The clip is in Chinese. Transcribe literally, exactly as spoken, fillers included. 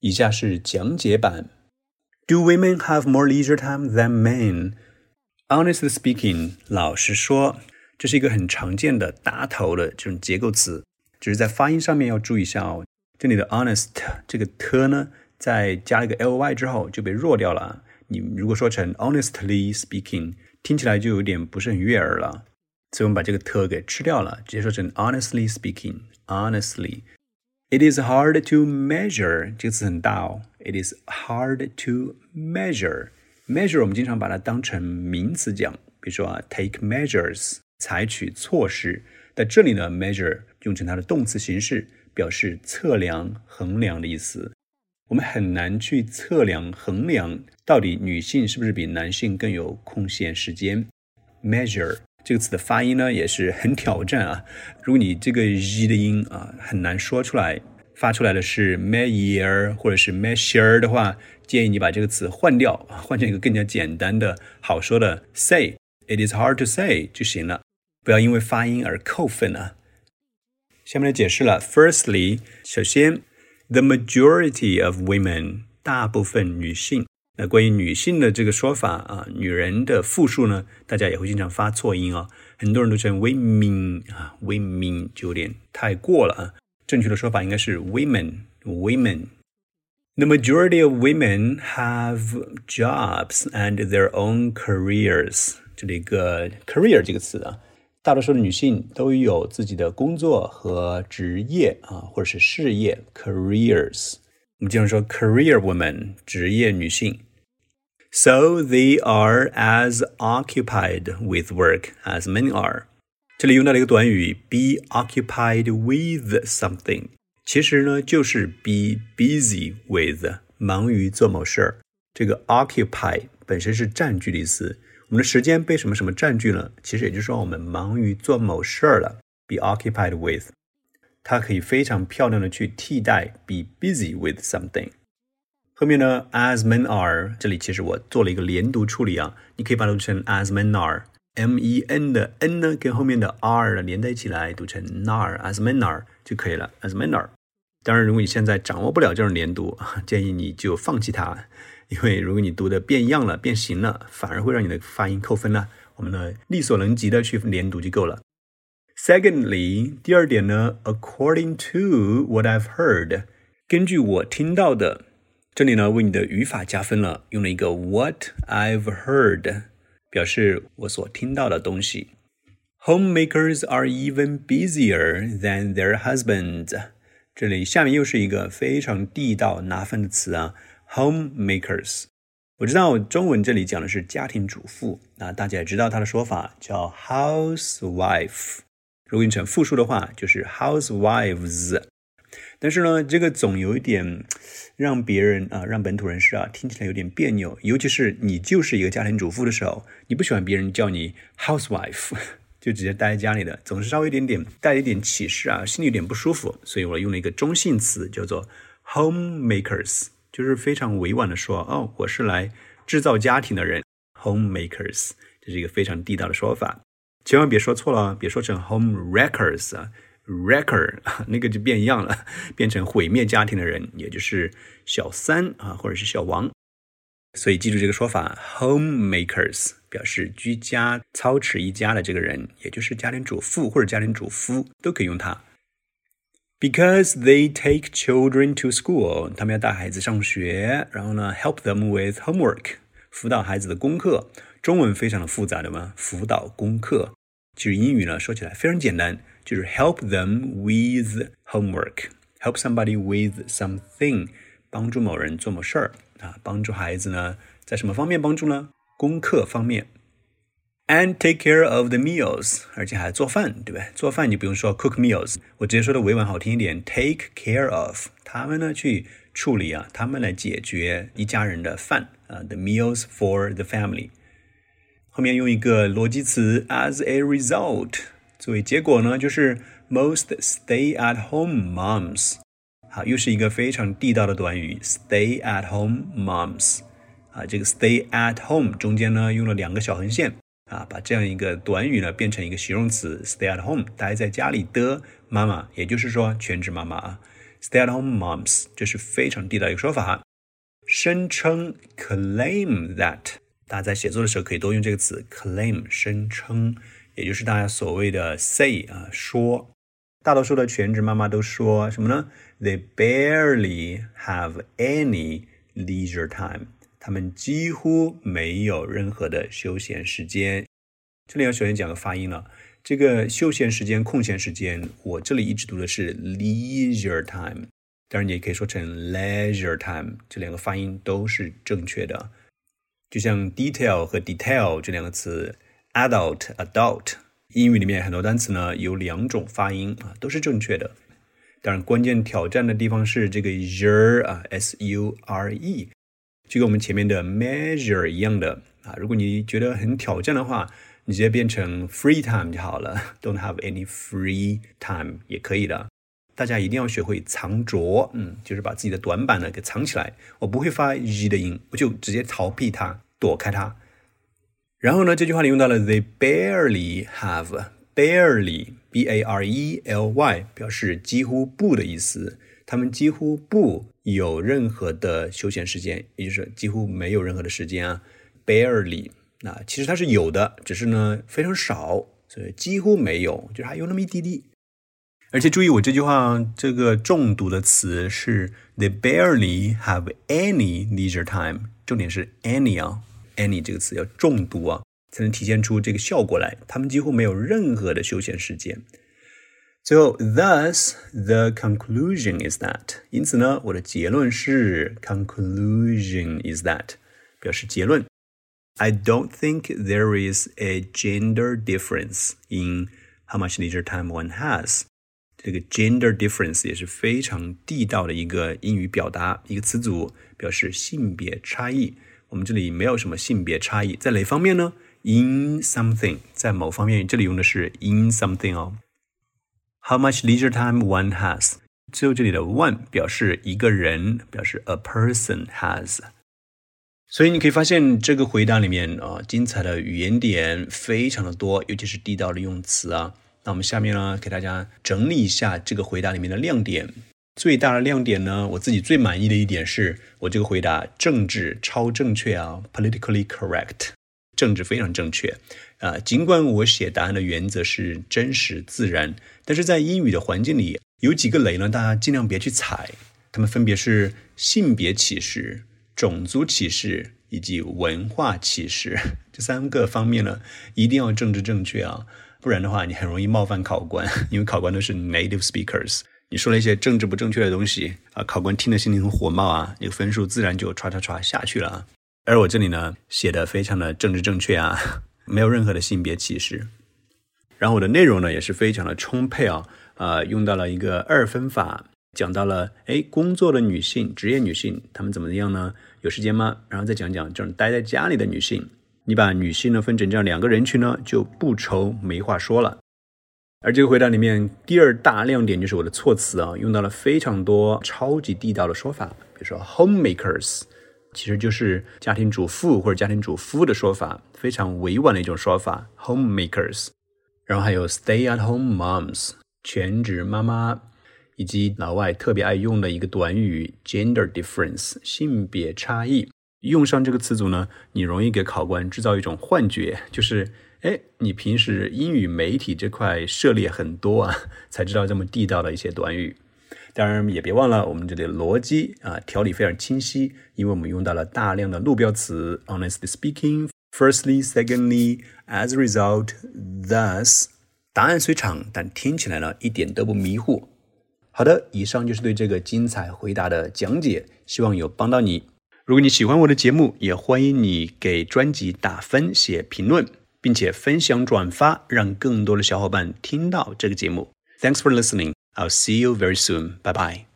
以下是讲解版。 Do women have more leisure time than men? Honestly speaking, 老实说，这是一个很常见的搭头的这种结构词，只是在发音上面要注意一下哦。这里的 honest 这个 t 呢，在加了一个 ly 之后就被弱掉了。你如果说成 honestly speaking， 听起来就有点不是很悦耳了，所以我们把这个 t 给吃掉了，直接说成 honestly speaking。Honestly, it is hard to measure 这个词很大哦。It is hard to measure. Measure 我们经常把它当成名词讲，比如说啊 take measures 采取措施，在这里呢 measure 用成它的动词形式，表示测量、衡量的意思。我们很难去测量、衡量到底女性是不是比男性更有空闲时间。Measure 这个词的发音呢也是很挑战啊，如果你这个 z 的音啊很难说出来，发出来的是 measure 或者是 measure 的话，建议你把这个词换掉，换成一个更加简单的好说的 say。 It is hard to say 就行了，不要因为发音而扣分啊。下面的解释了 Firstly 首先 the majority of women 大部分女性，那关于女性的这个说法啊，女人的复数呢大家也会经常发错音啊、哦，很多人都称 women 啊 women 就有点太过了啊，正确的说法应该是 women women。 The majority of women have jobs and their own careers， 这里一个 career 这个词啊，大多数的女性都有自己的工作和职业啊，或者是事业 careers， 我们经常说 career women 职业女性。 So they are as occupied with work as men are，这里用到了一个短语 be occupied with something， 其实呢就是 be busy with， 忙于做某事儿。这个 occupy 本身是占据的意思，我们的时间被什么什么占据了，其实也就是说我们忙于做某事儿了。 be occupied with 它可以非常漂亮的去替代 be busy with something。 后面呢 as men are， 这里其实我做了一个连读处理啊，你可以把它读成 as men are，men 的 n 呢跟后面的 r 连在一起来读成 nar as men are 就可以了 as men are。 当然如果你现在掌握不了这种连读，建议你就放弃它，因为如果你读的变样了变形了，反而会让你的发音扣分了，我们呢力所能及的去连读就够了。 Secondly 第二点呢 according to what I've heard 根据我听到的，这里呢为你的语法加分了，用了一个 what I've heard表示我所听到的东西。 Homemakers are even busier than their husbands， 这里下面又是一个非常地道拿分的词啊 Homemakers， 我知道中文这里讲的是家庭主妇，那大家也知道它的说法叫 housewife， 如果你成复数的话就是 housewives， 但是呢这个总有一点让别人啊，让本土人士啊听起来有点别扭，尤其是你就是一个家庭主妇的时候，你不喜欢别人叫你 housewife， 就直接待在家里的，总是稍微一点点带一点歧视啊，心里有点不舒服，所以我用了一个中性词叫做 homemakers， 就是非常委婉的说哦，我是来制造家庭的人 homemakers， 这是一个非常地道的说法，千万别说错了，别说成 home wreckers 啊Wrecker 那个就变样了，变成毁灭家庭的人，也就是小三啊，或者是小王。所以记住这个说法 Homemakers 表示居家操持一家的这个人，也就是家庭主妇或者家庭主夫都可以用它。 Because they take children to school， 他们要带孩子上学，然后呢 help them with homework， 辅导孩子的功课。中文非常的复杂的嘛，辅导功课其实英语呢说起来非常简单，就是 help them with homework， help somebody with something， 帮助某人做某事儿啊，帮助孩子呢在什么方面帮助呢？功课方面。 And take care of the meals， 而且还做饭，对不对？做饭你不用说 cook meals， 我直接说的委婉好听一点 take care of， 他们呢去处理啊，他们来解决一家人的饭啊 the meals for the family。后面用一个逻辑词 as a result， 作为结果呢就是 most stay at home moms， 好，又是一个非常地道的短语 stay at home moms， 啊，这个 stay at home 中间呢用了两个小横线啊，把这样一个短语呢变成一个形容词 stay at home 待在家里的妈妈，也就是说全职妈妈啊。stay-at-home moms， 这是非常地道一个说法哈。声称 claim that， 大家在写作的时候可以多用这个词 claim， 声称，也就是大家所谓的 say 啊，说。大多数的全职妈妈都说什么呢？ They barely have any leisure time， 他们几乎没有任何的休闲时间。这里要首先讲个发音了，这个休闲时间、空闲时间，我这里一直读的是 leisure time， 当然你也可以说成 leisure time， 这两个发音都是正确的。就像 detail 和 detail 这两个词 adult adult，英语里面很多单词呢有两种发音啊，都是正确的。当然关键挑战的地方是这个 sure 啊 S U R E， 就跟我们前面的 measure 一样的啊。如果你觉得很挑战的话，你直接变成 free time 就好了， don't have any free time 也可以的。大家一定要学会藏拙，嗯，就是把自己的短板呢给藏起来。我不会发 z 的音，我就直接逃避它，躲开它。然后呢，这句话里用到了 they barely have， barely B A R E L Y 表示几乎不的意思，他们几乎不有任何的休闲时间，也就是几乎没有任何的时间啊 barely， 那其实它是有的，只是呢非常少，所以几乎没有，就是还有那么一滴滴。而且注意我这句话这个重读的词是 they barely have any leisure time， 重点是 any 啊。any 这个词要重读啊，才能体现出这个效果来，他们几乎没有任何的休闲时间。最后 thus the conclusion is that， 因此呢我的结论是 conclusion is that， 表示结论。 I don't think there is a gender difference in how much leisure time one has， 这个 gender difference 也是非常地道的一个英语表达，一个词组表示性别差异。我们这里没有什么性别差异，在哪方面呢？ in something， 在某方面，这里用的是 in something 哦。How much leisure time one has， 最后这里的 one 表示一个人，表示 a person has。 所以你可以发现这个回答里面、哦、精彩的语言点非常的多，尤其是地道的用词啊。那我们下面呢给大家整理一下这个回答里面的亮点。最大的亮点呢，我自己最满意的一点是我这个回答政治超正确啊 politically correct， 政治非常正确啊、呃。尽管我写答案的原则是真实自然，但是在英语的环境里有几个雷呢，大家尽量别去踩，它们分别是性别歧视、种族歧视以及文化歧视，这三个方面呢一定要政治正确啊，不然的话你很容易冒犯考官，因为考官都是 native speakers，你说了一些政治不正确的东西啊，考官听得心里很火冒啊，你分数自然就唰唰唰下去了啊。而我这里呢写的非常的政治正确啊，没有任何的性别歧视。然后我的内容呢也是非常的充沛啊，呃，用到了一个二分法，讲到了哎工作的女性、职业女性她们怎么样呢？有时间吗？然后再讲讲这种待在家里的女性，你把女性呢分成这样两个人群呢，就不愁没话说了。而这个回答里面第二大亮点就是我的措辞啊，用到了非常多超级地道的说法，比如说 homemakers 其实就是家庭主妇或者家庭主夫的说法，非常委婉的一种说法 homemakers， 然后还有 stay at home moms 全职妈妈，以及老外特别爱用的一个短语 gender difference 性别差异。用上这个词组呢，你容易给考官制造一种幻觉，就是哎，你平时英语媒体这块涉猎很多啊，才知道这么地道的一些短语。当然也别忘了我们这里的逻辑啊，条理非常清晰，因为我们用到了大量的路标词 honestly speaking, firstly, secondly, as a result, thus， 答案虽长，但听起来呢一点都不迷糊。好的，以上就是对这个精彩回答的讲解，希望有帮到你。如果你喜欢我的节目，也欢迎你给专辑打分、写评论，并且分享转发，让更多的小伙伴听到这个节目。Thanks for listening. I'll see you very soon. Bye bye.